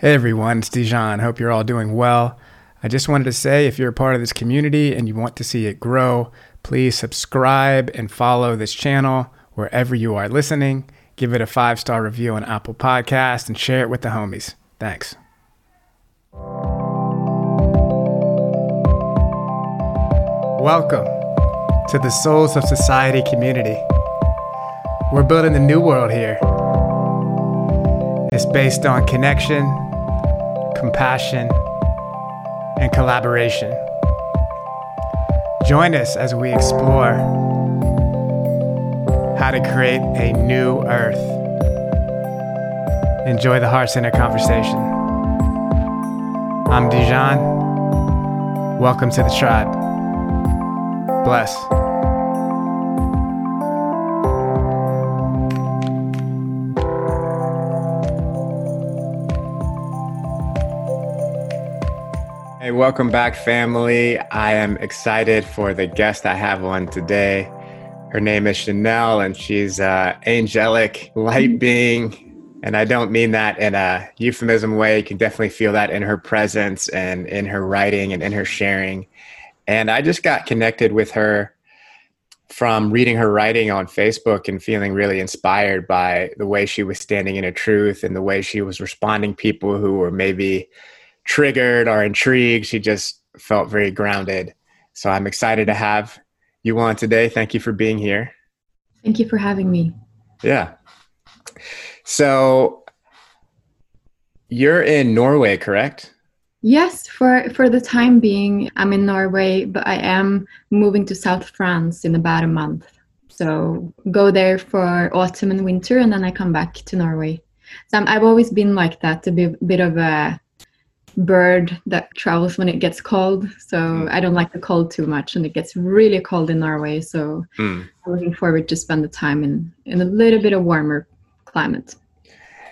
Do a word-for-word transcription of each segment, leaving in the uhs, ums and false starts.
Hey everyone, it's Dijon. Hope you're all doing well. I just wanted to say if you're a part of this community and you want to see it grow, please subscribe and follow this channel wherever you are listening. Give it a five-star review on Apple Podcasts and share it with the homies. Thanks. Welcome to the Souls of Society community. We're building a new world here. It's based on connection, compassion, and collaboration. Join us as we explore how to create a new earth. Enjoy the Heart Center conversation. I'm Dijon. Welcome to the tribe. Bless. Hey, welcome back, family. I am excited for the guest I have on today. Her name is Chanel, and she's an angelic light being. And I don't mean that in a euphemism way. You can definitely feel that in her presence and in her writing and in her sharing. And I just got connected with her from reading her writing on Facebook and feeling really inspired by the way she was standing in her truth and the way she was responding people who were maybe triggered or intrigued. She just felt very grounded. So I'm excited to have you on today. Thank you for being here. Thank you for having me. Yeah. So you're in Norway, correct? Yes, for, for the time being, I'm in Norway, but I am moving to South France in about a month. So go there for autumn and winter, and then I come back to Norway. So I'm, I've always been like that, to be a bit of a bird that travels when it gets cold. So mm. I don't like the cold too much, and it gets really cold in Norway. So mm. I'm looking forward to spend the time in, in a little bit of warmer climate.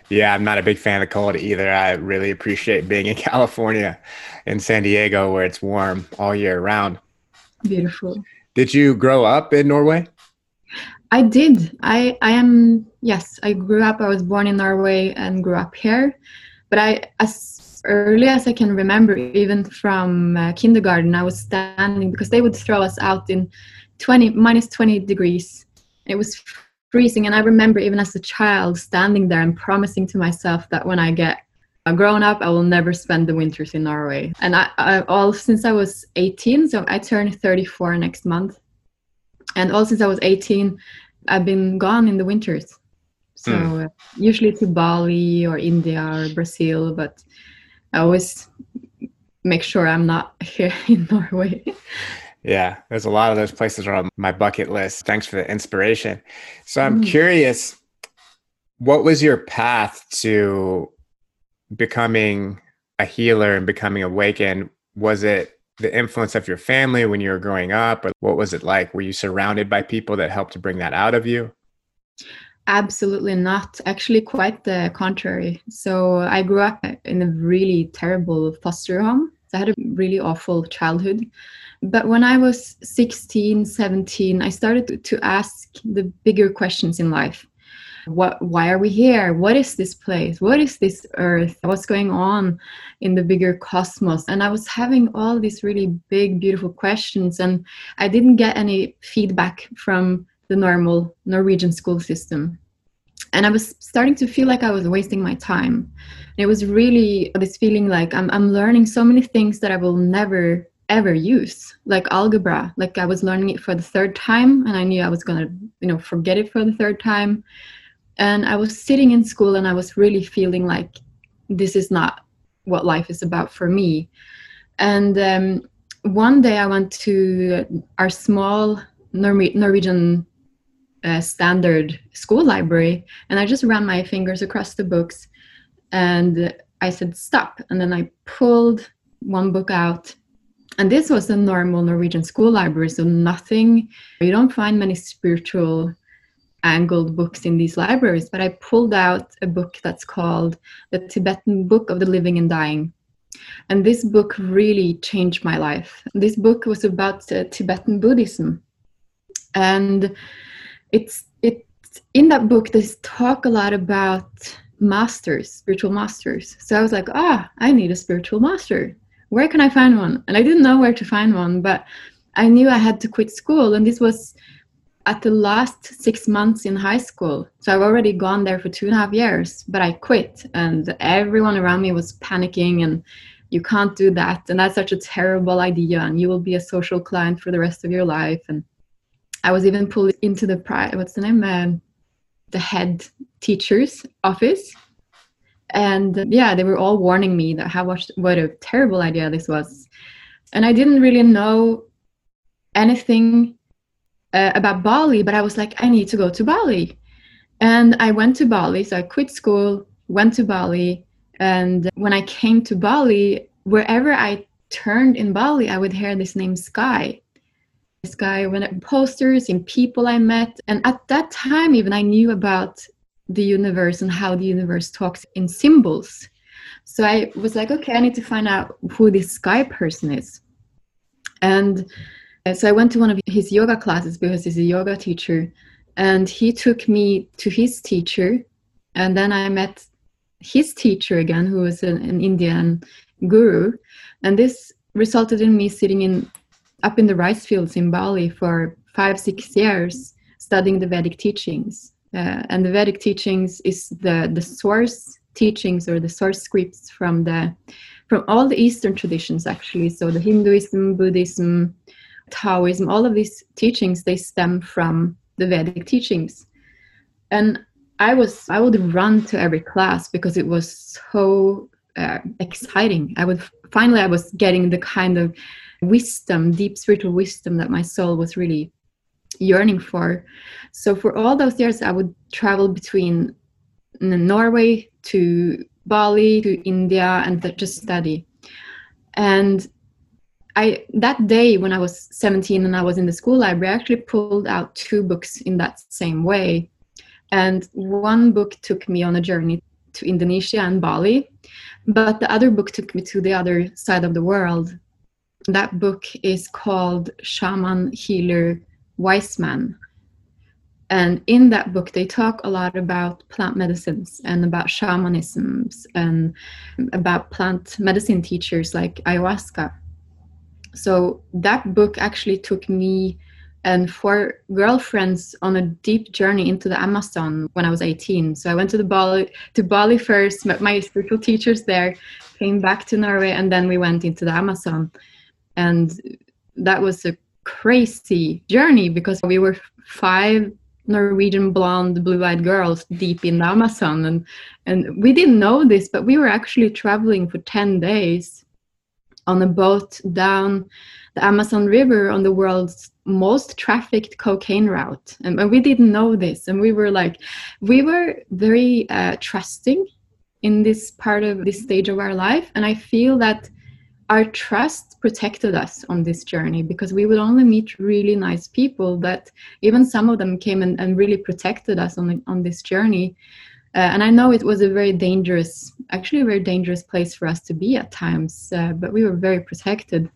Yeah, I'm not a big fan of cold either. I really appreciate being in California, in San Diego, where it's warm all year round. Beautiful. Did you grow up in Norway? I did. I, I am, yes, I grew up, I was born in Norway and grew up here. But I, as early as I can remember, even from uh, kindergarten, I was standing because they would throw us out in minus twenty degrees. It was freezing, and I remember even as a child standing there and promising to myself that when I get grown up, I will never spend the winters in Norway. And I, I all since I was eighteen, so I turned thirty-four next month, and all since I was eighteen, I've been gone in the winters. So mm. uh, usually to Bali or India or Brazil, but I always make sure I'm not here in Norway. Yeah, there's a lot of those places are on my bucket list. Thanks for the inspiration. So I'm mm. curious, what was your path to becoming a healer and becoming awakened? Was it the influence of your family when you were growing up? Or what was it like? Were you surrounded by people that helped to bring that out of you? Absolutely not. Actually, quite the contrary. So I grew up in a really terrible foster home. So I had a really awful childhood. But when I was sixteen, seventeen, I started to ask the bigger questions in life. What, why are we here? What is this place? What is this earth? What's going on in the bigger cosmos? And I was having all these really big, beautiful questions, and I didn't get any feedback from the normal Norwegian school system. And I was starting to feel like I was wasting my time. And it was really this feeling like I'm I'm learning so many things that I will never, ever use, like algebra. Like I was learning it for the third time, and I knew I was going to, you know, forget it for the third time. And I was sitting in school, and I was really feeling like this is not what life is about for me. And um, one day I went to our small Nor- Norwegian Uh, standard school library, and I just ran my fingers across the books, and I said stop, and then I pulled one book out, and this was a normal Norwegian school library, so nothing, you don't find many spiritual angled books in these libraries, but I pulled out a book that's called The Tibetan Book of the Living and Dying. And this book really changed my life. This book was about uh, Tibetan Buddhism, and It's it in that book, they talk a lot about masters, spiritual masters. So I was like, ah, I need a spiritual master. Where can I find one? And I didn't know where to find one, but I knew I had to quit school. And this was at the last six months in high school. So I've already gone there for two and a half years, but I quit. And everyone around me was panicking and you can't do that. And that's such a terrible idea. And you will be a social client for the rest of your life. And I was even pulled into the, pri- what's the name? Uh, the head teacher's office. And uh, yeah, they were all warning me that how much, what a terrible idea this was. And I didn't really know anything uh, about Bali, but I was like, I need to go to Bali. And I went to Bali. So I quit school, went to Bali. And when I came to Bali, wherever I turned in Bali, I would hear this name Sky. Sky went up posters and people I met. And at that time, even I knew about the universe and how the universe talks in symbols. So I was like, okay, I need to find out who this Sky person is. And so I went to one of his yoga classes because he's a yoga teacher. And he took me to his teacher. And then I met his teacher again, who was an, an Indian guru. And this resulted in me sitting in up in the rice fields in Bali for five, six years, studying the Vedic teachings. Uh, and the Vedic teachings is the, the source teachings or the source scripts from the from all the Eastern traditions, actually. So the Hinduism, Buddhism, Taoism, all of these teachings, they stem from the Vedic teachings. And I was, I would run to every class because it was so uh, exciting. I would, finally, I was getting the kind of wisdom, deep spiritual wisdom that my soul was really yearning for. So for all those years, I would travel between Norway to Bali, to India, and to just study. And I, that day when I was seventeen and I was in the school library, I actually pulled out two books in that same way. And one book took me on a journey to Indonesia and Bali, but the other book took me to the other side of the world. That book is called Shaman, Healer, Wise Man. And in that book, they talk a lot about plant medicines and about shamanisms and about plant medicine teachers like ayahuasca. So that book actually took me and four girlfriends on a deep journey into the Amazon when I was eighteen. So I went to the Bali, to Bali first, met my spiritual teachers there, came back to Norway, and then we went into the Amazon. And that was a crazy journey because we were five Norwegian blonde, blue-eyed girls deep in the Amazon. And, and we didn't know this, but we were actually traveling for ten days on a boat down the Amazon River on the world's most trafficked cocaine route. And, and we didn't know this. And we were like, we were very uh, trusting in this part of this stage of our life. And I feel that our trust protected us on this journey because we would only meet really nice people that even some of them came and, and really protected us on, the, on this journey. Uh, and I know it was a very dangerous, actually a very dangerous place for us to be at times, uh, but we were very protected.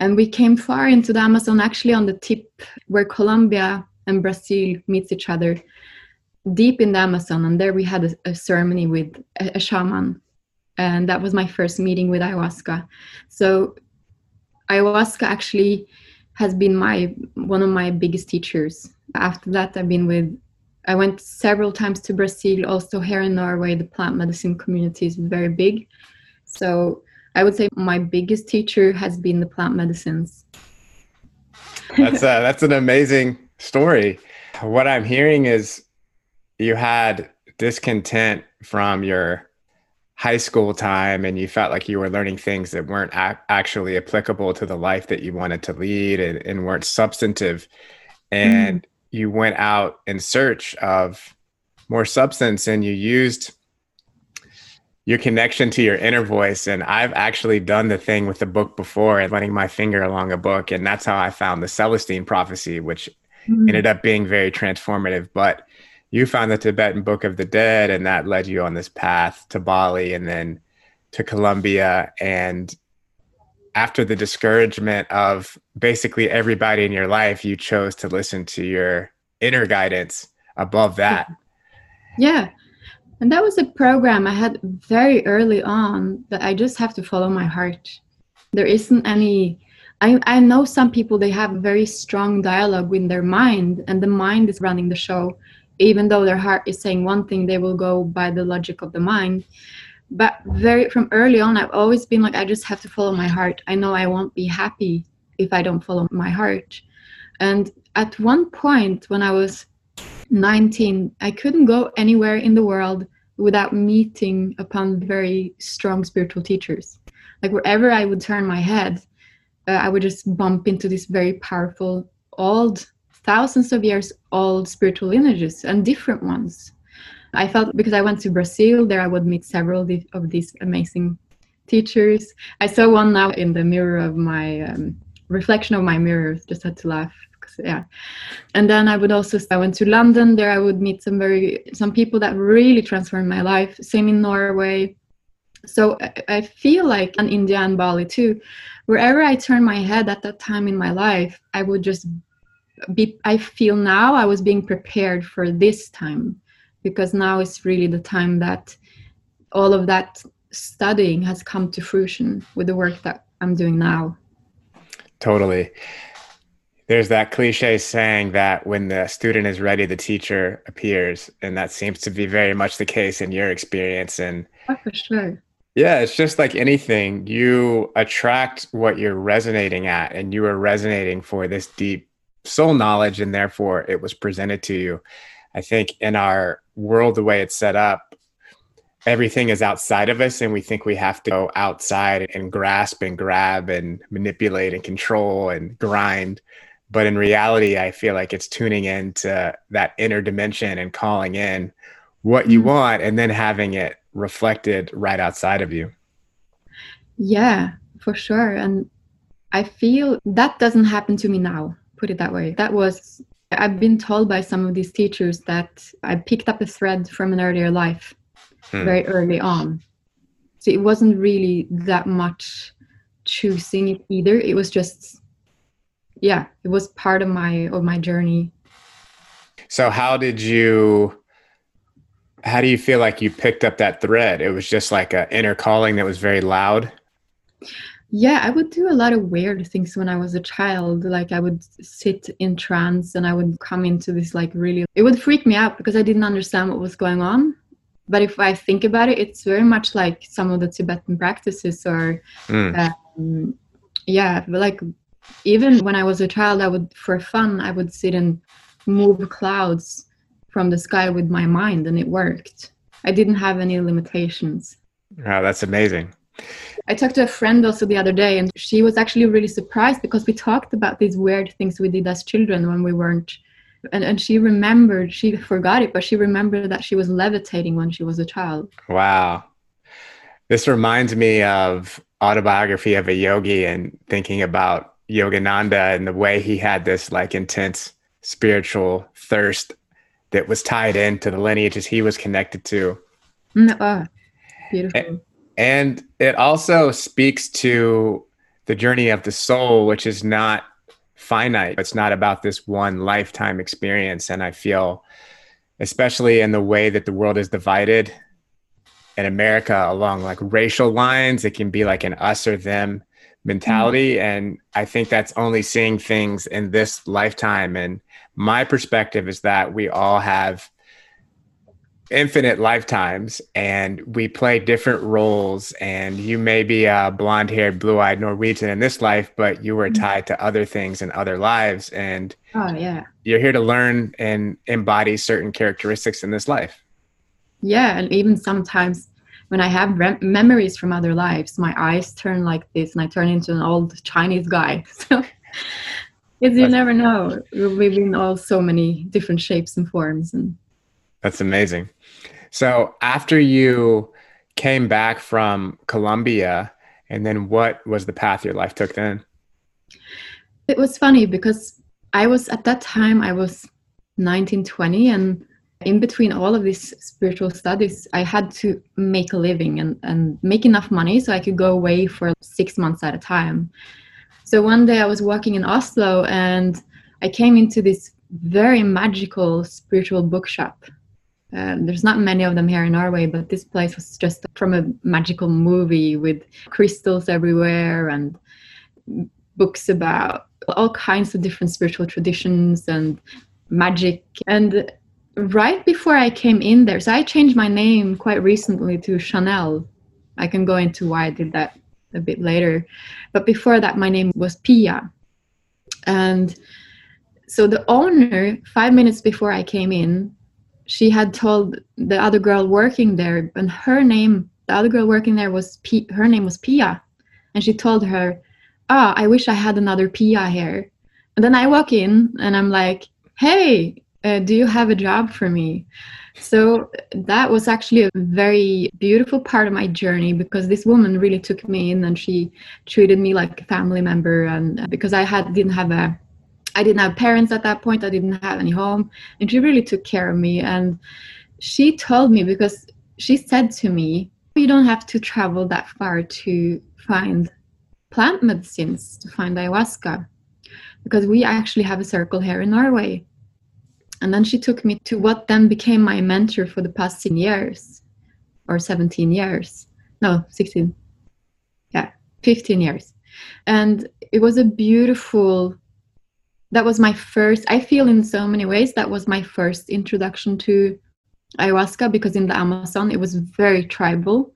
And we came far into the Amazon, actually on the tip where Colombia and Brazil meets each other, deep in the Amazon. And there we had a, a ceremony with a, a shaman. And that was my first meeting with ayahuasca. So ayahuasca actually has been my one of my biggest teachers. After that, I've been with, I went several times to Brazil, also here in Norway, the plant medicine community is very big. So I would say my biggest teacher has been the plant medicines. That's a, that's an amazing story. What I'm hearing is you had discontent from your high school time and you felt like you were learning things that weren't ac- actually applicable to the life that you wanted to lead and, and weren't substantive. And mm-hmm. you went out in search of more substance and you used your connection to your inner voice. And I've actually done the thing with the book before and letting my finger along a book. And that's how I found the Celestine Prophecy, which mm-hmm. ended up being very transformative. But you found the Tibetan Book of the Dead, and that led you on this path to Bali and then to Colombia. And after the discouragement of basically everybody in your life, you chose to listen to your inner guidance above that. Yeah. And that was a program I had very early on, that I just have to follow my heart. There isn't any, I, I know some people, they have very strong dialogue with their mind, and the mind is running the show. Even though their heart is saying one thing, they will go by the logic of the mind. But very from early on, I've always been like, I just have to follow my heart. I know I won't be happy if I don't follow my heart. And at one point when I was nineteen, I couldn't go anywhere in the world without meeting upon very strong spiritual teachers. Like wherever I would turn my head, uh, I would just bump into these very powerful, old, thousands of years old spiritual lineages, and different ones. I felt, because I went to Brazil, there I would meet several of these amazing teachers. I saw one now in the mirror of my, um, reflection of my mirror, just had to laugh. Yeah. And then I would also, I went to London, there I would meet some very, some people that really transformed my life. Same in Norway. So I, I feel like, and India and Bali too, wherever I turned my head at that time in my life, I would just be, I feel now I was being prepared for this time, because now is really the time that all of that studying has come to fruition with the work that I'm doing now. Totally. There's that cliche saying that when the student is ready, the teacher appears. And that seems to be very much the case in your experience. And oh, for sure. Yeah, it's just like anything. You attract what you're resonating at, and you were resonating for this deep soul knowledge, and therefore it was presented to you. I think in our world, the way it's set up, everything is outside of us, and we think we have to go outside and grasp and grab and manipulate and control and grind. But in reality, I feel like it's tuning into that inner dimension and calling in what you want, and then having it reflected right outside of you. Yeah, for sure. And I feel that doesn't happen to me now, put it that way. That was, I've been told by some of these teachers that I picked up a thread from an earlier life, hmm. very early on. So it wasn't really that much choosing it either. It was just... yeah, it was part of my of my journey. So how did you, how do you feel like you picked up that thread? It was just like an inner calling that was very loud? Yeah, I would do a lot of weird things when I was a child. Like I would sit in trance, and I would come into this like really, it would freak me out because I didn't understand what was going on. But if I think about it, it's very much like some of the Tibetan practices or, mm. um, yeah, but like, even when I was a child, I would, for fun, I would sit and move clouds from the sky with my mind, and it worked. I didn't have any limitations. Wow, that's amazing. I talked to a friend also the other day, and she was actually really surprised because we talked about these weird things we did as children when we weren't. And, and she remembered, she forgot it, but she remembered that she was levitating when she was a child. Wow. This reminds me of Autobiography of a Yogi, and thinking about Yogananda and the way he had this like intense spiritual thirst that was tied into the lineages he was connected to. Mm-hmm. Beautiful. And, and it also speaks to the journey of the soul, which is not finite. It's not about this one lifetime experience. And I feel, especially in the way that the world is divided in America along like racial lines, it can be like an us or them mentality. And I think that's only seeing things in this lifetime. And my perspective is that we all have infinite lifetimes, and we play different roles. And you may be a blonde haired, blue eyed Norwegian in this life, but you were tied to other things in other lives. And oh, yeah. You're here to learn and embody certain characteristics in this life. Yeah. And even sometimes when I have rem- memories from other lives, my eyes turn like this, and I turn into an old Chinese guy. So, because you that's, never know. We've been all so many different shapes and forms. And that's amazing. So after you came back from Colombia, and then what was the path your life took then? It was funny because I was, at that time, I was nineteen, twenty, and in between all of these spiritual studies, I had to make a living and, and make enough money so I could go away for six months at a time. So one day I was walking in Oslo, and I came into this very magical spiritual bookshop. Uh, there's not many of them here in Norway, but this place was just from a magical movie with crystals everywhere and books about all kinds of different spiritual traditions and magic. And right before I came in there, so I changed my name quite recently to Chanel. I can go into why I did that a bit later. But before that, my name was Pia. And so the owner, five minutes before I came in, she had told the other girl working there, and her name, the other girl working there was, P, her name was Pia. And she told her, ah, oh, I wish I had another Pia here. And then I walk in and I'm like, hey, uh, do you have a job for me? So that was actually a very beautiful part of my journey, because this woman really took me in and she treated me like a family member. And because I had didn't have a I didn't have parents at that point. I didn't have any home. And she really took care of me. And she told me, because she said to me, you don't have to travel that far to find plant medicines, to find ayahuasca, because we actually have a circle here in Norway. And then she took me to what then became my mentor for the past ten years or seventeen years. No, sixteen. Yeah, fifteen years. And it was a beautiful... That was my first, I feel in so many ways, that was my first introduction to ayahuasca, because in the Amazon, it was very tribal.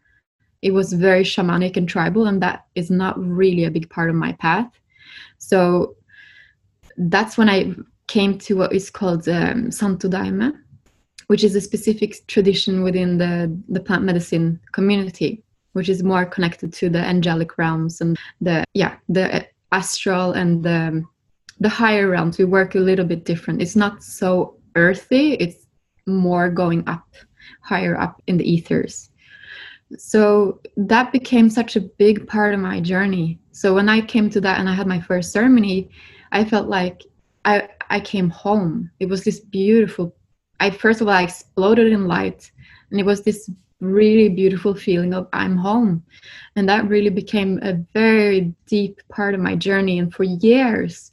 It was very shamanic and tribal, and that is not really a big part of my path. So that's when I came to what is called um, Santo Daime, which is a specific tradition within the, the plant medicine community, which is more connected to the angelic realms and the, yeah, the astral and the... The higher realms, we work a little bit different. It's not so earthy. It's more going up, higher up in the ethers. So that became such a big part of my journey. So when I came to that and I had my first ceremony, I felt like I, I came home. It was this beautiful, I first of all, I exploded in light. And it was this really beautiful feeling of I'm home. And that really became a very deep part of my journey. And for years,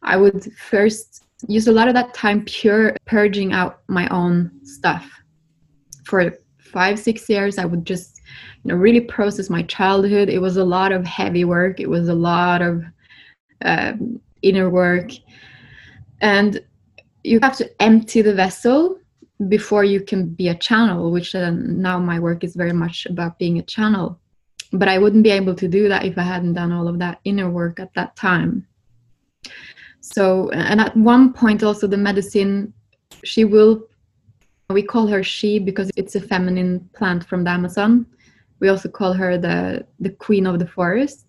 I would first use a lot of that time pure purging out my own stuff. For five, six years, I would just, you know, really process my childhood. It was a lot of heavy work. It was a lot of um, inner work. And you have to empty the vessel before you can be a channel, which uh, now my work is very much about being a channel. But I wouldn't be able to do that if I hadn't done all of that inner work at that time. So, and at one point also the medicine, she will, we call her she because it's a feminine plant from the Amazon. We also call her the, the queen of the forest.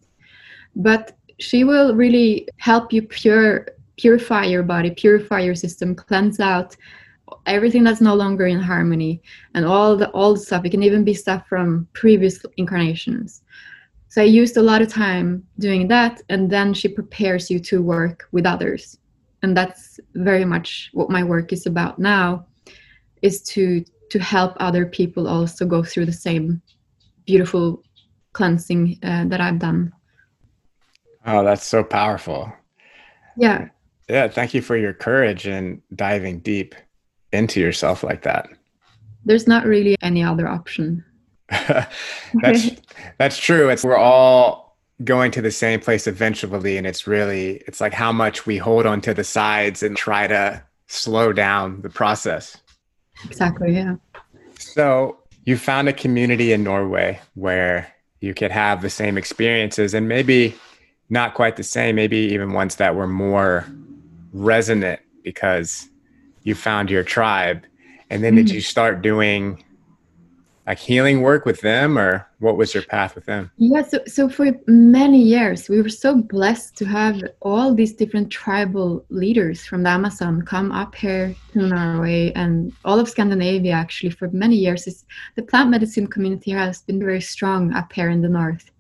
But she will really help you pure, purify your body, purify your system, cleanse out everything that's no longer in harmony and all the old stuff. It can even be stuff from previous incarnations. So I used a lot of time doing that, and then she prepares you to work with others. And that's very much what my work is about now, is to to help other people also go through the same beautiful cleansing uh, that I've done. Oh, that's so powerful. Yeah. Yeah, thank you for your courage in diving deep into yourself like that. There's not really any other option. that's that's true. It's we're all going to the same place eventually, and it's really it's like how much we hold on to the sides and try to slow down the process. Exactly, yeah. So you found a community in Norway where you could have the same experiences, and maybe not quite the same, maybe even ones that were more resonant because you found your tribe. And then mm-hmm. Did you start doing like healing work with them, or what was your path with them? Yeah, so, so for many years, we were so blessed to have all these different tribal leaders from the Amazon come up here to Norway and all of Scandinavia, actually, for many years. It's, the plant medicine community has been very strong up here in the north.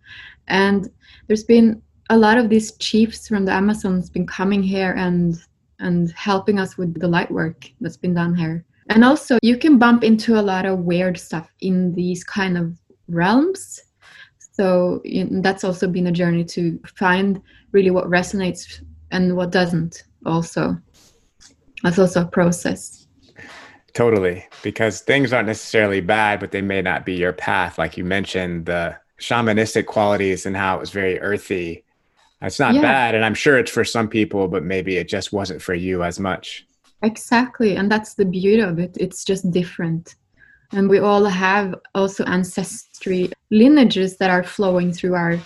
And there's been a lot of these chiefs from the Amazon has been coming here and and helping us with the light work that's been done here. And also you can bump into a lot of weird stuff in these kind of realms. So that's also been a journey to find really what resonates and what doesn't also. That's also a process. Totally. Because things aren't necessarily bad, but they may not be your path. Like you mentioned, the shamanistic qualities and how it was very earthy. It's not yeah. bad. And I'm sure it's for some people, but maybe it just wasn't for you as much. Exactly. And that's the beauty of it. It's just different. And we all have also ancestry lineages that are flowing through our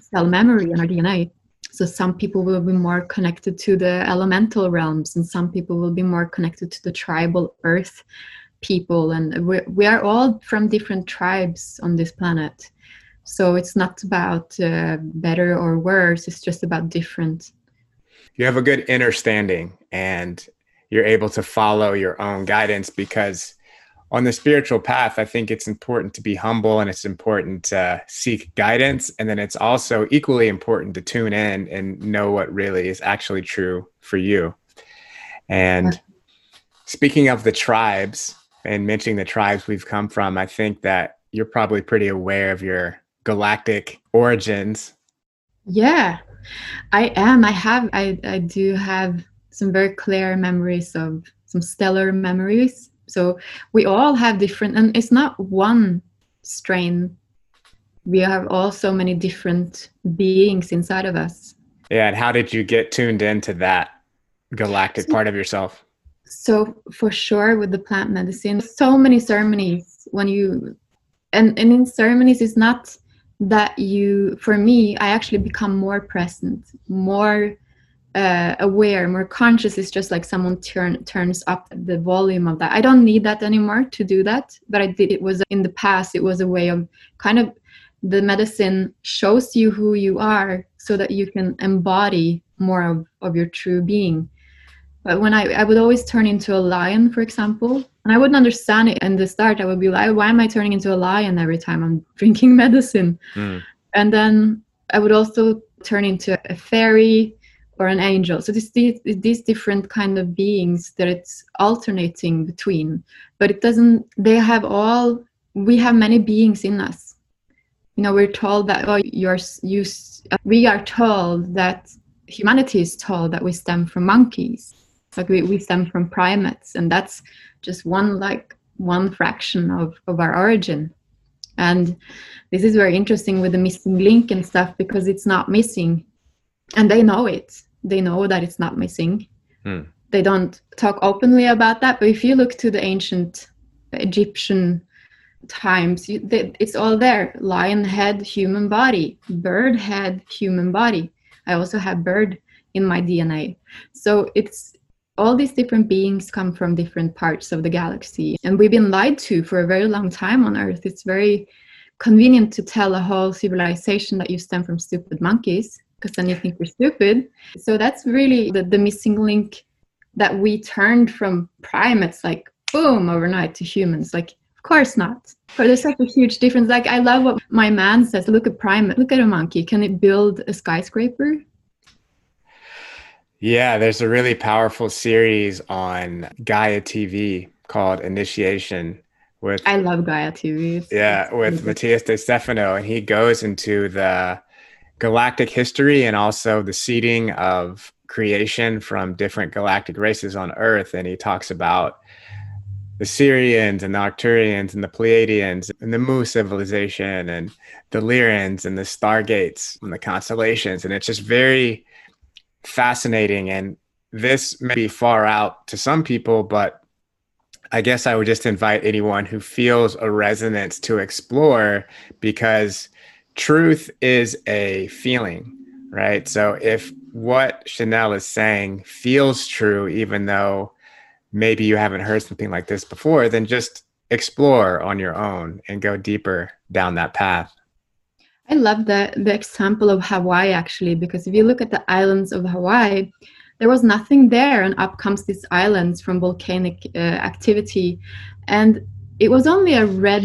cell memory and our D N A. So some people will be more connected to the elemental realms, and some people will be more connected to the tribal earth people. And we, we are all from different tribes on this planet. So it's not about uh, better or worse. It's just about different. You have a good inner standing and you're able to follow your own guidance, because on the spiritual path, I think it's important to be humble and it's important to seek guidance. And then it's also equally important to tune in and know what really is actually true for you. And speaking of the tribes and mentioning the tribes we've come from, I think that you're probably pretty aware of your galactic origins. Yeah, I am. I have, I, I do have some very clear memories of some stellar memories. So we all have different, and it's not one strain. We have all so many different beings inside of us. Yeah, and how did you get tuned into that galactic so, part of yourself? So for sure with the plant medicine, so many ceremonies when you, and, and in ceremonies it's not that you, for me, I actually become more present, more Uh, aware, more conscious. Is just like someone turn, turns up the volume of that. I don't need that anymore to do that, but I did. It was in the past, it was a way of kind of the medicine shows you who you are so that you can embody more of, of your true being. But when I, I would always turn into a lion, for example, and I wouldn't understand it in the start. I would be like, why am I turning into a lion every time I'm drinking medicine? Mm. And then I would also turn into a fairy or an angel. So this, these, these different kind of beings that it's alternating between, but it doesn't, they have all, we have many beings in us. You know, we're told that, oh, you're, you, we are told that humanity is told that we stem from monkeys. Like we, we stem from primates, and that's just one, like one fraction of, of our origin. And this is very interesting with the missing link and stuff, because it's not missing. And they know it. They know that it's not missing. Mm. They don't talk openly about that. But if you look to the ancient Egyptian times, you, they, it's all there. Lion head, human body. Bird head, human body. I also have bird in my D N A. So it's all these different beings come from different parts of the galaxy. And we've been lied to for a very long time on Earth. It's very convenient to tell a whole civilization that you stem from stupid monkeys, because then you think we're stupid. So that's really the, the missing link, that we turned from primates, like boom, overnight to humans. Like, of course not. But there's such a huge difference. Like, I love what my man says, look at primate, look at a monkey. Can it build a skyscraper? Yeah, there's a really powerful series on Gaia T V called Initiation. With, I love Gaia T V. It's, yeah, it's with Matthias de Stefano. And he goes into the galactic history and also the seeding of creation from different galactic races on Earth. And he talks about the Syrians and the Arcturians and the Pleiadians and the Mu civilization and the Lyrans and the stargates and the constellations. And it's just very fascinating. And this may be far out to some people, but I guess I would just invite anyone who feels a resonance to explore, because truth is a feeling, right? So if what Chanel is saying feels true, even though maybe you haven't heard something like this before, then just explore on your own and go deeper down that path. I love the, the example of Hawaii, actually, because if you look at the islands of Hawaii, there was nothing there, and up comes these islands from volcanic uh, activity. And it was only a red,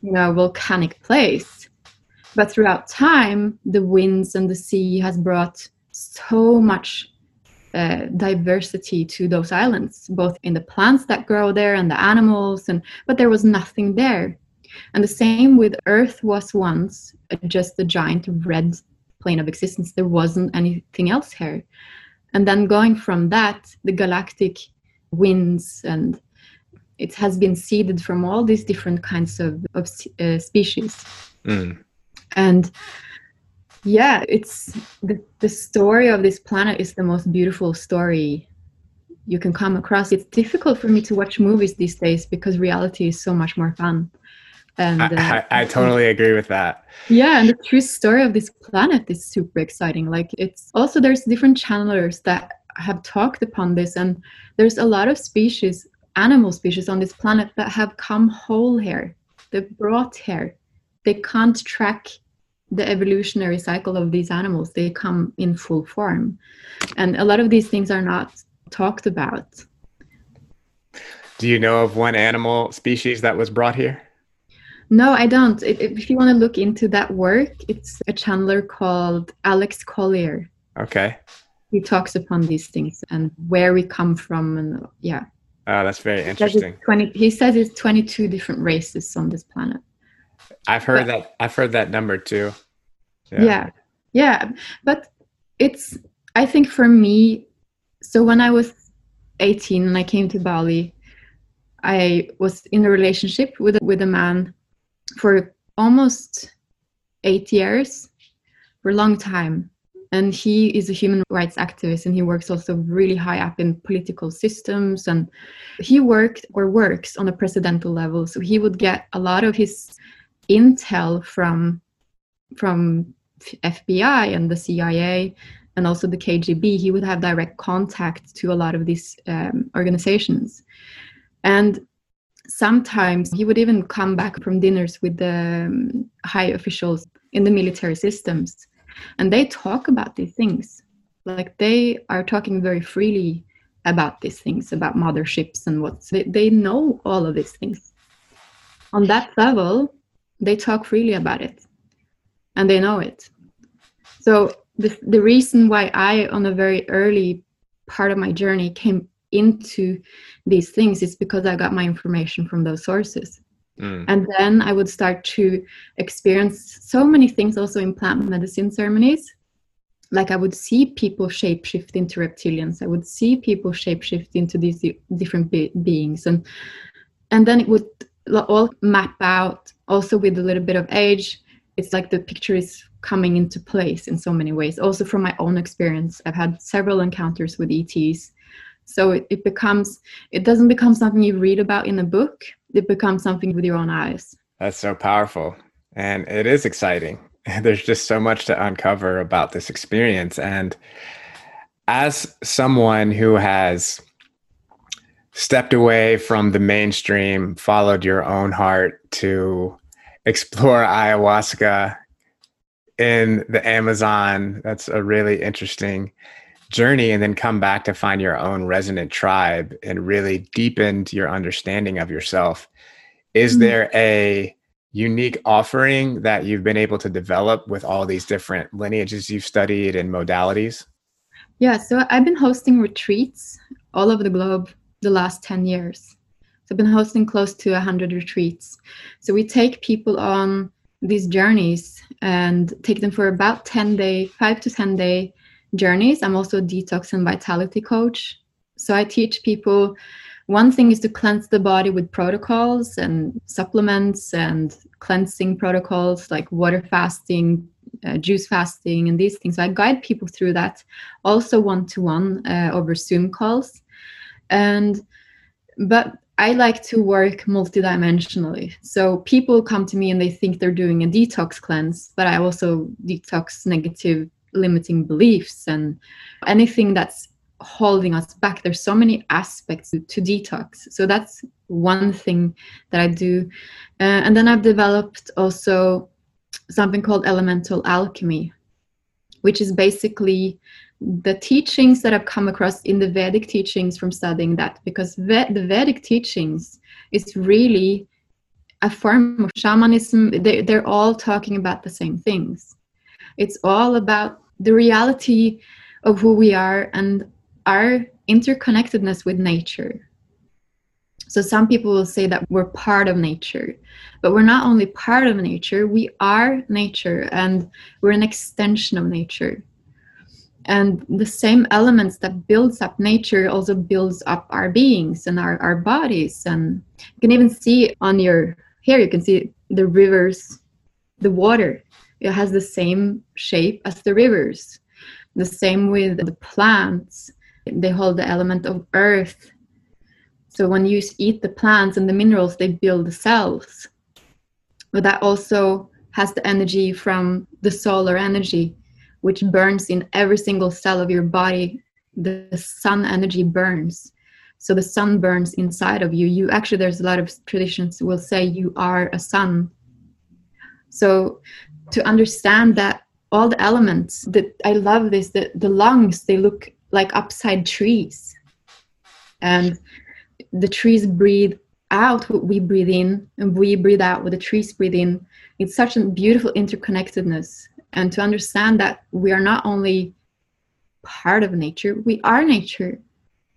you know, volcanic place. But throughout time, the winds and the sea has brought so much uh, diversity to those islands, both in the plants that grow there and the animals. And but there was nothing there. And the same with Earth was once just a giant red plane of existence. There wasn't anything else here. And then going from that, the galactic winds and it has been seeded from all these different kinds of, of uh, species. Mm. And yeah, it's the, the story of this planet is the most beautiful story you can come across. It's difficult for me to watch movies these days because reality is so much more fun. And uh, I, I, I totally agree with that. Yeah, and the true story of this planet is super exciting. Like, it's also, there's different channelers that have talked upon this, and there's a lot of species, animal species on this planet that have come whole here. They brought here. They can't track the evolutionary cycle of these animals. They come in full form, and a lot of these things are not talked about. Do you know of one animal species that was brought here? No, I don't. It, if you want to look into that work, it's a channeler called Alex Collier. Okay. He talks upon these things and where we come from, and yeah. Oh, that's very interesting. He says it's twenty-two different races on this planet. I've heard but, that. I've heard that number too. Yeah. yeah, yeah, but it's. I think for me, so when I was eighteen and I came to Bali, I was in a relationship with with a man for almost eight years, for a long time. And he is a human rights activist, and he works also really high up in political systems. And he worked or works on a presidential level. So he would get a lot of his intel from, from F B I and the C I A and also the K G B. He would have direct contact to a lot of these um, organizations. And sometimes he would even come back from dinners with the um, high officials in the military systems. And they talk about these things, like they are talking very freely about these things, about motherships and what they, they know all of these things. On that level, they talk freely about it and they know it. So the, the reason why I, on a very early part of my journey, came into these things is because I got my information from those sources. Mm. And then I would start to experience so many things also in plant medicine ceremonies. Like, I would see people shapeshift into reptilians. I would see people shapeshift into these different be- beings. And and then it would all map out, also with a little bit of age. It's like the picture is coming into place in so many ways. Also from my own experience, I've had several encounters with E Ts. So it, it becomes, it doesn't become something you read about in a book. It becomes something with your own eyes. That's so powerful. And it is exciting. There's just so much to uncover about this experience. And as someone who has stepped away from the mainstream, followed your own heart to explore ayahuasca in the Amazon, that's a really interesting journey, and then come back to find your own resonant tribe and really deepened your understanding of yourself. Is mm-hmm. there a unique offering that you've been able to develop with all these different lineages you've studied and modalities? Yeah, so I've been hosting retreats all over the globe the last ten years. So I've been hosting close to one hundred retreats. So we take people on these journeys and take them for about ten day, five to ten day journeys. I'm also a detox and vitality coach. So I teach people, one thing is to cleanse the body with protocols and supplements and cleansing protocols like water fasting, uh, juice fasting, and these things. So I guide people through that, also one-to-one uh, over Zoom calls. And but I like to work multidimensionally. So people come to me and they think they're doing a detox cleanse, but I also detox negative limiting beliefs and anything that's holding us back. There's so many aspects to, to detox. So that's one thing that I do. Uh, and then I've developed also something called elemental alchemy, which is basically the teachings that I've come across in the Vedic teachings from studying that, because ve- the Vedic teachings is really a form of shamanism. They, they're all talking about the same things. It's all about the reality of who we are and our interconnectedness with nature. So some people will say that we're part of nature, but we're not only part of nature, we are nature, and we're an extension of nature. And the same elements that builds up nature also builds up our beings and our, our bodies. And you can even see on your hair, you can see the rivers, the water. It has the same shape as the rivers. The same with the plants. They hold the element of earth. So when you eat the plants and the minerals, they build the cells. But that also has the energy from the solar energy, which burns in every single cell of your body. The sun energy burns. So the sun burns inside of you. You actually, there's a lot of traditions will say you are a sun. So to understand that all the elements, that I love this, that the lungs, they look like upside trees. And the trees breathe out what we breathe in, and we breathe out what the trees breathe in. It's such a beautiful interconnectedness. And to understand that we are not only part of nature, we are nature.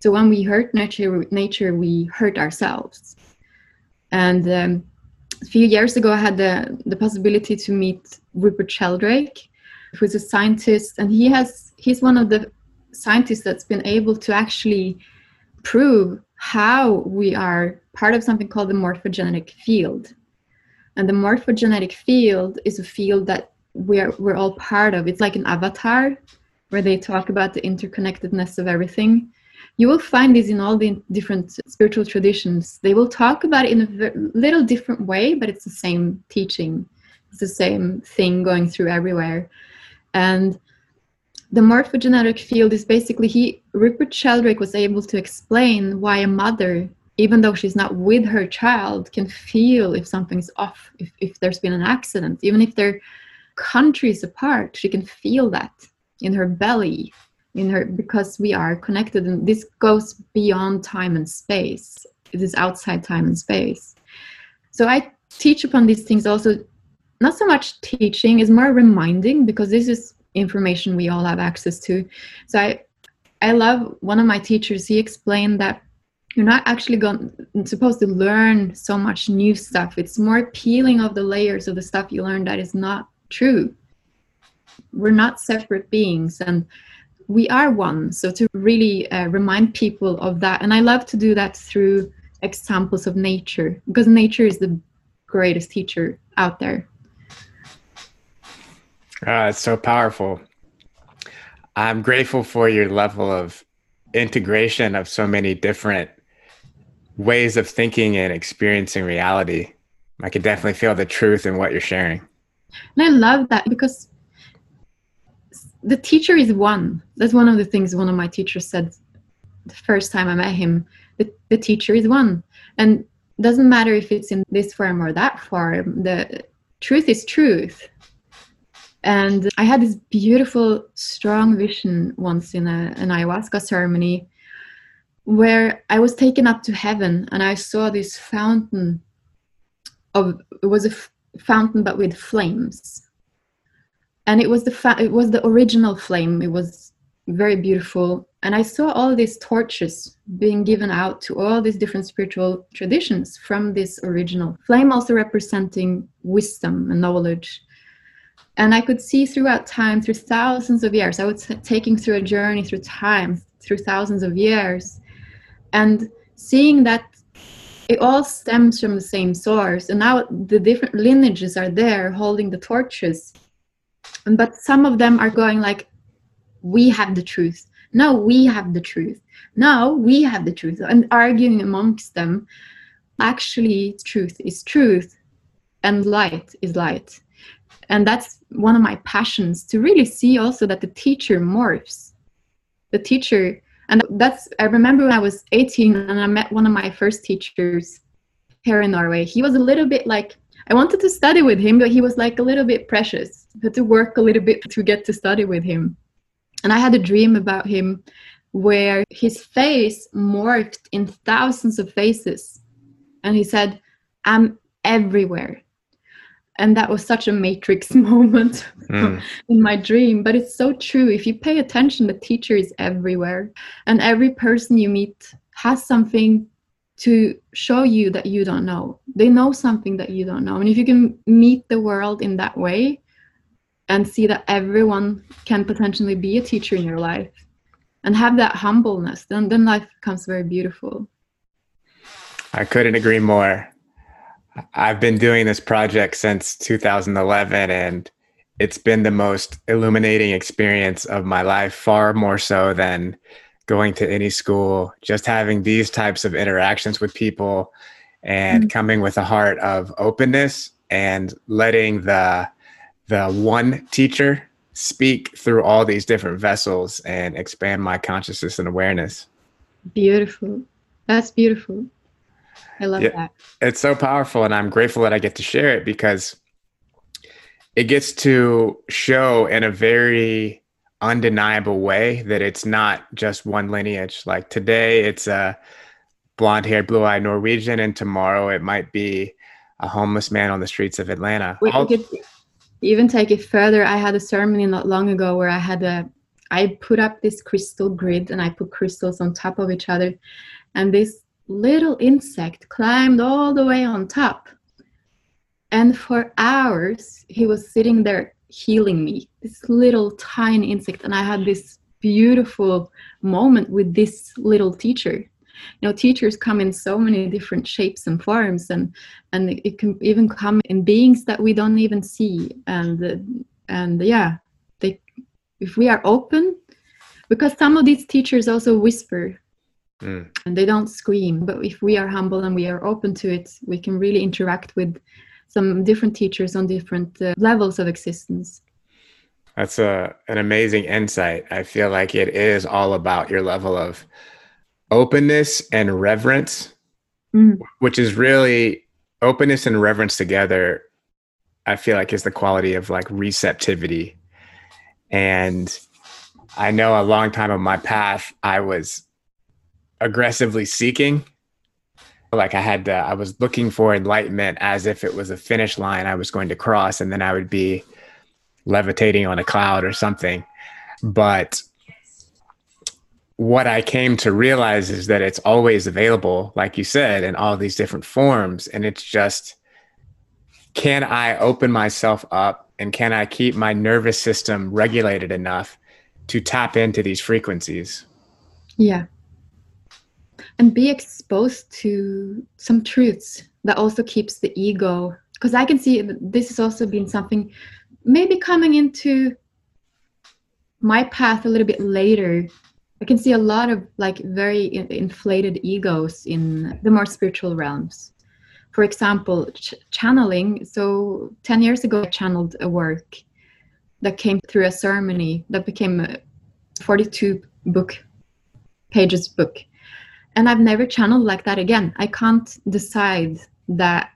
So when we hurt nature, nature we hurt ourselves. And um, a few years ago, I had the, the possibility to meet Rupert Sheldrake, who's a scientist. And he has he's one of the scientists that's been able to actually prove how we are part of something called the morphogenetic field. And the morphogenetic field is a field that we're we're all part of. It's like an avatar, where they talk about the interconnectedness of everything. You will find this in all the different spiritual traditions. They will talk about it in a little different way, but it's the same teaching. It's the same thing going through everywhere. And the morphogenetic field is basically, he, Rupert Sheldrake was able to explain why a mother, even though she's not with her child, can feel if something's off, if, if there's been an accident, even if they're countries apart, she can feel that in her belly, in her, because we are connected. And this goes beyond time and space. It is outside time and space. So I teach upon these things also, not so much teaching, is more reminding, because this is information we all have access to. So I, I love one of my teachers, he explained that you're not actually going, supposed to learn so much new stuff. It's more peeling of the layers of the stuff you learn that is not true. We're not separate beings, and we are one. So to really uh, remind people of that, and I love to do that through examples of nature, because nature is the greatest teacher out there. Ah, it's so powerful. I'm grateful for your level of integration of so many different ways of thinking and experiencing reality. I can definitely feel the truth in what you're sharing. And I love that, because the teacher is one. That's one of the things one of my teachers said the first time I met him. The, the teacher is one. And it doesn't matter if it's in this form or that form. The truth is truth. And I had this beautiful, strong vision once in a, an ayahuasca ceremony, where I was taken up to heaven, and I saw this fountain of, it was a fountain but with flames, and it was the fa- it was the original flame. It was very beautiful, and I saw all these torches being given out to all these different spiritual traditions from this original flame, also representing wisdom and knowledge. And I could see throughout time, through thousands of years, I was taking through a journey through time, through thousands of years, and seeing that it all stems from the same source. And now the different lineages are there holding the torches. But some of them are going like, we have the truth. No, we have the truth. No, we have the truth. And arguing amongst them. Actually, truth is truth, and light is light. And that's one of my passions, to really see also that the teacher morphs. The teacher... And that's, I remember when I was eighteen and I met one of my first teachers here in Norway. He was a little bit like, I wanted to study with him, but he was like a little bit precious. I had to work a little bit to get to study with him. And I had a dream about him where his face morphed in thousands of faces. And he said, I'm everywhere. And that was such a matrix moment mm. in my dream. But it's so true. If you pay attention, the teacher is everywhere. And every person you meet has something to show you that you don't know. They know something that you don't know. And if you can meet the world in that way, and see that everyone can potentially be a teacher in your life and have that humbleness, then, then life becomes very beautiful. I couldn't agree more. I've been doing this project since two thousand eleven, and it's been the most illuminating experience of my life, far more so than going to any school. Just having these types of interactions with people and mm-hmm. coming with a heart of openness and letting the the one teacher speak through all these different vessels and expand my consciousness and awareness. Beautiful. That's beautiful. I love yeah, that. It's so powerful, and I'm grateful that I get to share it, because it gets to show in a very undeniable way that it's not just one lineage. Like today, it's a blonde-haired, blue-eyed Norwegian, and tomorrow it might be a homeless man on the streets of Atlanta. We could even take it further. I had a ceremony not long ago where I had a, I put up this crystal grid, and I put crystals on top of each other, and this little insect climbed all the way on top, and for hours he was sitting there healing me, this little tiny insect. And I had this beautiful moment with this little teacher. You know, teachers come in so many different shapes and forms, and and it can even come in beings that we don't even see. And and yeah, they, if we are open, because some of these teachers also whisper. Mm. And they don't scream, but if we are humble and we are open to it, we can really interact with some different teachers on different uh, levels of existence. That's a an amazing insight. I feel like it is all about your level of openness and reverence, mm. which is really openness and reverence together. I feel like is the quality of like receptivity. And I know a long time on my path, I was aggressively seeking. Like I had to, I was looking for enlightenment as if it was a finish line I was going to cross, and then I would be levitating on a cloud or something. But what I came to realize is that it's always available, like you said, in all these different forms. And it's just, can I open myself up, and can I keep my nervous system regulated enough to tap into these frequencies? Yeah. And be exposed to some truths that also keeps the ego. Because I can see this has also been something maybe coming into my path a little bit later. I can see a lot of like very in- inflated egos in the more spiritual realms. For example, ch- channeling. So ten years ago, I channeled a work that came through a ceremony that became a forty-two book pages book. And I've never channeled like that again. I can't decide that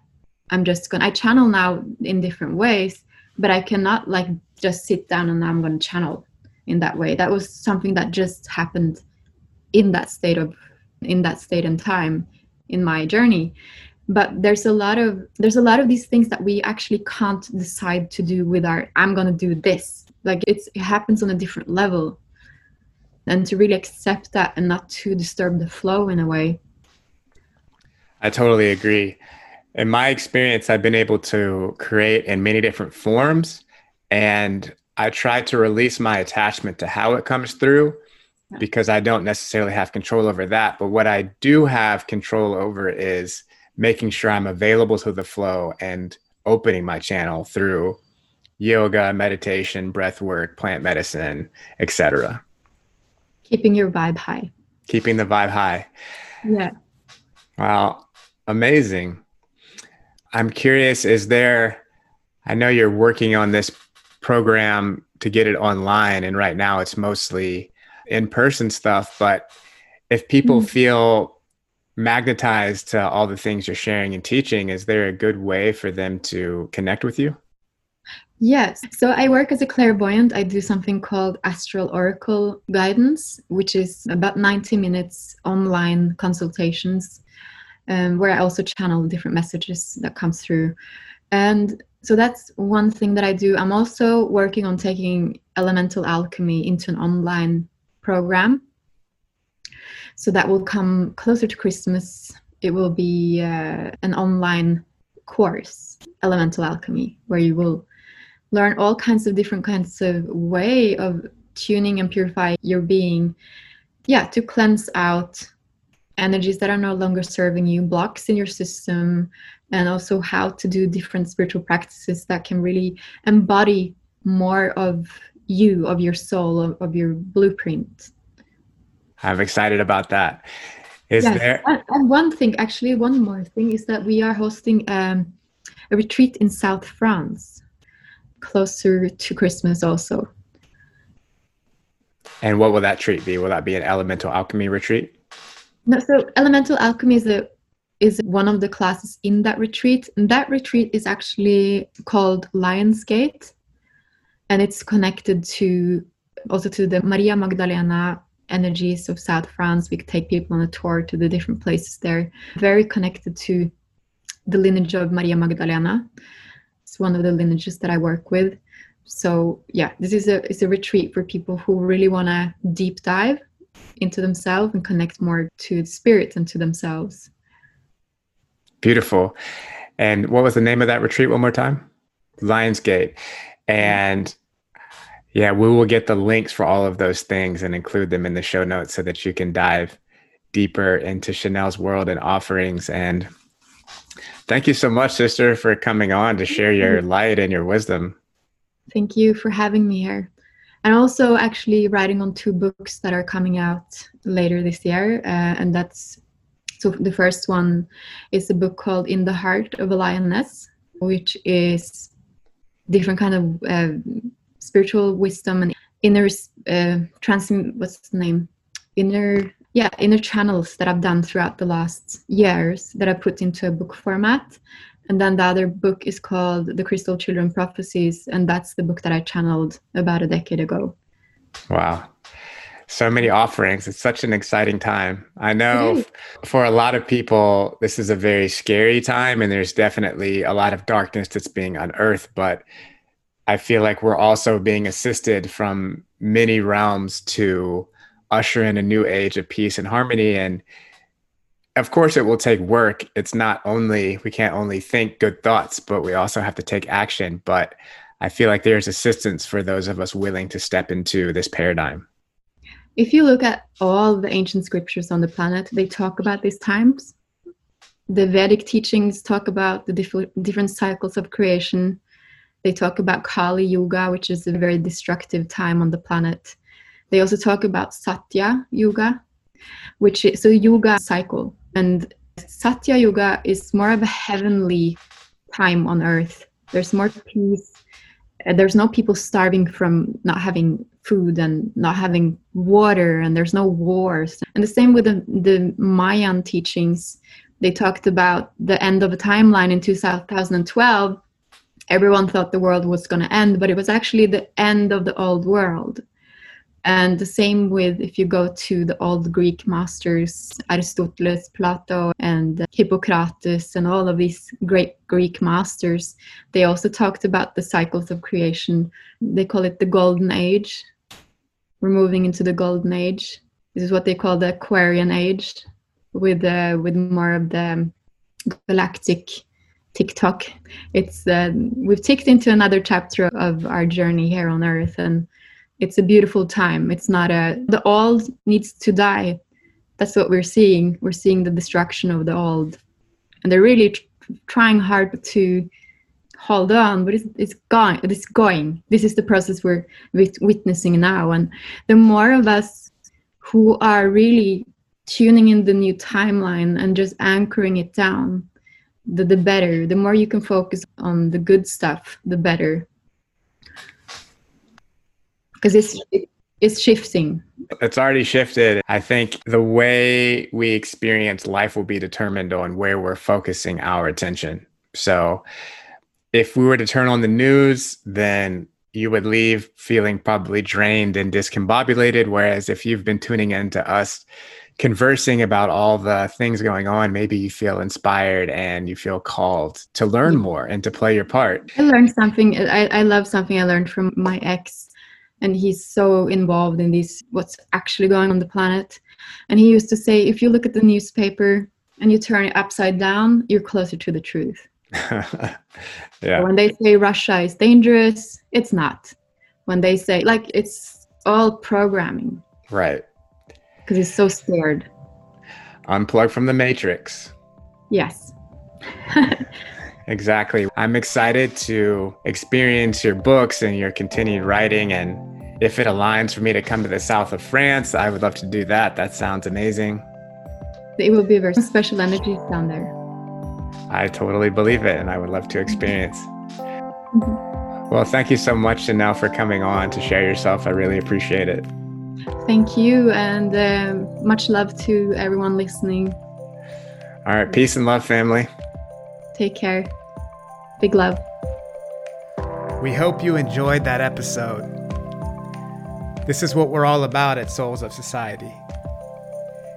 I'm just going to, I channel now in different ways, but I cannot like just sit down and I'm going to channel in that way. That was something that just happened in that state of, in that state and time in my journey. But there's a lot of, there's a lot of these things that we actually can't decide to do with our, I'm going to do this. Like it's, it happens on a different level. And to really accept that and not to disturb the flow in a way. I totally agree. In my experience, I've been able to create in many different forms, and I try to release my attachment to how it comes through, yeah. because I don't necessarily have control over that. But what I do have control over is making sure I'm available to the flow and opening my channel through yoga, meditation, breath work, plant medicine, et cetera. Keeping your vibe high. Keeping the vibe high. Yeah. Wow. Amazing. I'm curious, is there, I know you're working on this program to get it online, and right now it's mostly in-person stuff, but if people mm-hmm. feel magnetized to all the things you're sharing and teaching, is there a good way for them to connect with you? Yes. So I work as a clairvoyant. I do something called astral oracle guidance, which is about ninety minutes online consultations, um, where I also channel different messages that come through. And so that's one thing that I do. I'm also working on taking elemental alchemy into an online program. So that will come closer to Christmas. It will be uh, an online course, elemental alchemy, where you will learn all kinds of different kinds of way of tuning and purifying your being. Yeah, to cleanse out energies that are no longer serving you, blocks in your system, and also how to do different spiritual practices that can really embody more of you, of your soul, of, of your blueprint. I'm excited about that. Is yes. there? And one thing, actually, one more thing is that we are hosting um, a retreat in South France, closer to Christmas also. And what will that retreat be? Will that be an elemental alchemy retreat? No, so elemental alchemy is a is one of the classes in that retreat. And that retreat is actually called Lionsgate, and it's connected to also to the Maria Magdalena energies of South France. We take people on a tour to the different places there. Very connected to the lineage of Maria Magdalena. It's one of the lineages that I work with. So yeah, this is a is a retreat for people who really want to deep dive into themselves and connect more to spirit and to themselves. Beautiful. And what was the name of that retreat one more time? Lionsgate. And yeah, we will get the links for all of those things and include them in the show notes so that you can dive deeper into Chanel's world and offerings. And thank you so much, sister, for coming on to share your light and your wisdom. Thank you for having me here. I'm also actually writing on two books that are coming out later this year. Uh, and that's, so the first one is a book called In the Heart of a Lioness, which is different kind of uh, spiritual wisdom and inner uh, trans what's the name inner yeah inner channels that I've done throughout the last years that I put into a book format. And then the other book is called The Crystal Children Prophecies, and that's the book that I channeled about a decade ago. Wow, so many offerings. It's such an exciting time. I know f- for a lot of people this is a very scary time, and there's definitely a lot of darkness that's being unearthed, but I feel like we're also being assisted from many realms to usher in a new age of peace and harmony. And of course, it will take work. It's not only, we can't only think good thoughts, but we also have to take action. But I feel like there's assistance for those of us willing to step into this paradigm. If you look at all the ancient scriptures on the planet, they talk about these times. The Vedic teachings talk about the diff- different cycles of creation. They talk about Kali Yuga, which is a very destructive time on the planet. They also talk about Satya Yuga, which is a Yuga cycle. And Satya Yuga is more of a heavenly time on earth. There's more peace. There's no people starving from not having food and not having water, and there's no wars. And the same with the, the Mayan teachings. They talked about the end of a timeline in two thousand twelve. Everyone thought the world was going to end, but it was actually the end of the old world. And the same with, if you go to the old Greek masters, Aristoteles, Plato, and Hippocrates, and all of these great Greek masters, they also talked about the cycles of creation. They call it the Golden Age. We're moving into the Golden Age. This is what they call the Aquarian Age, with uh, with more of the galactic TikTok. It's uh, we've ticked into another chapter of our journey here on Earth, and it's a beautiful time. It's not a the old needs to die. That's what we're seeing. We're seeing the destruction of the old, and they're really tr- trying hard to hold on, but it's it's gone. It's going. This is the process we're wit- witnessing now, and the more of us who are really tuning in the new timeline and just anchoring it down, The, the better. The more you can focus on the good stuff, the better. Because it's, it's shifting. It's already shifted. I think the way we experience life will be determined on where we're focusing our attention. So if we were to turn on the news, then you would leave feeling probably drained and discombobulated. Whereas if you've been tuning in to us conversing about all the things going on, maybe you feel inspired and you feel called to learn more and to play your part. I learned something. I, I love something I learned from my ex, and he's so involved in this, what's actually going on the planet. And he used to say, if you look at the newspaper and you turn it upside down, you're closer to the truth. Yeah. So when they say Russia is dangerous, it's not. When they say, like, it's all programming. Right. Because it's so scared. Unplug from the matrix. Yes. Exactly. I'm excited to experience your books and your continued writing. And if it aligns for me to come to the south of France, I would love to do that. That sounds amazing. It will be very special energies down there. I totally believe it, and I would love to experience. Mm-hmm. Well, thank you so much, Chanel, for coming on to share yourself. I really appreciate it. Thank you, and uh, much love to everyone listening. All right, peace and love, family. Take care. Big love. We hope you enjoyed that episode. This is what we're all about at Souls of Society.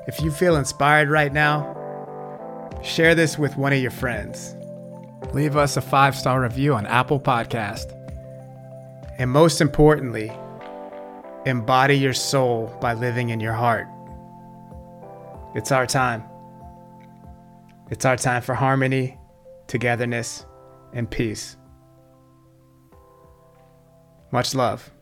If you feel inspired right now, share this with one of your friends. Leave us a five-star review on Apple Podcast. And most importantly, embody your soul by living in your heart. It's our time. It's our time for harmony, togetherness, and peace. Much love.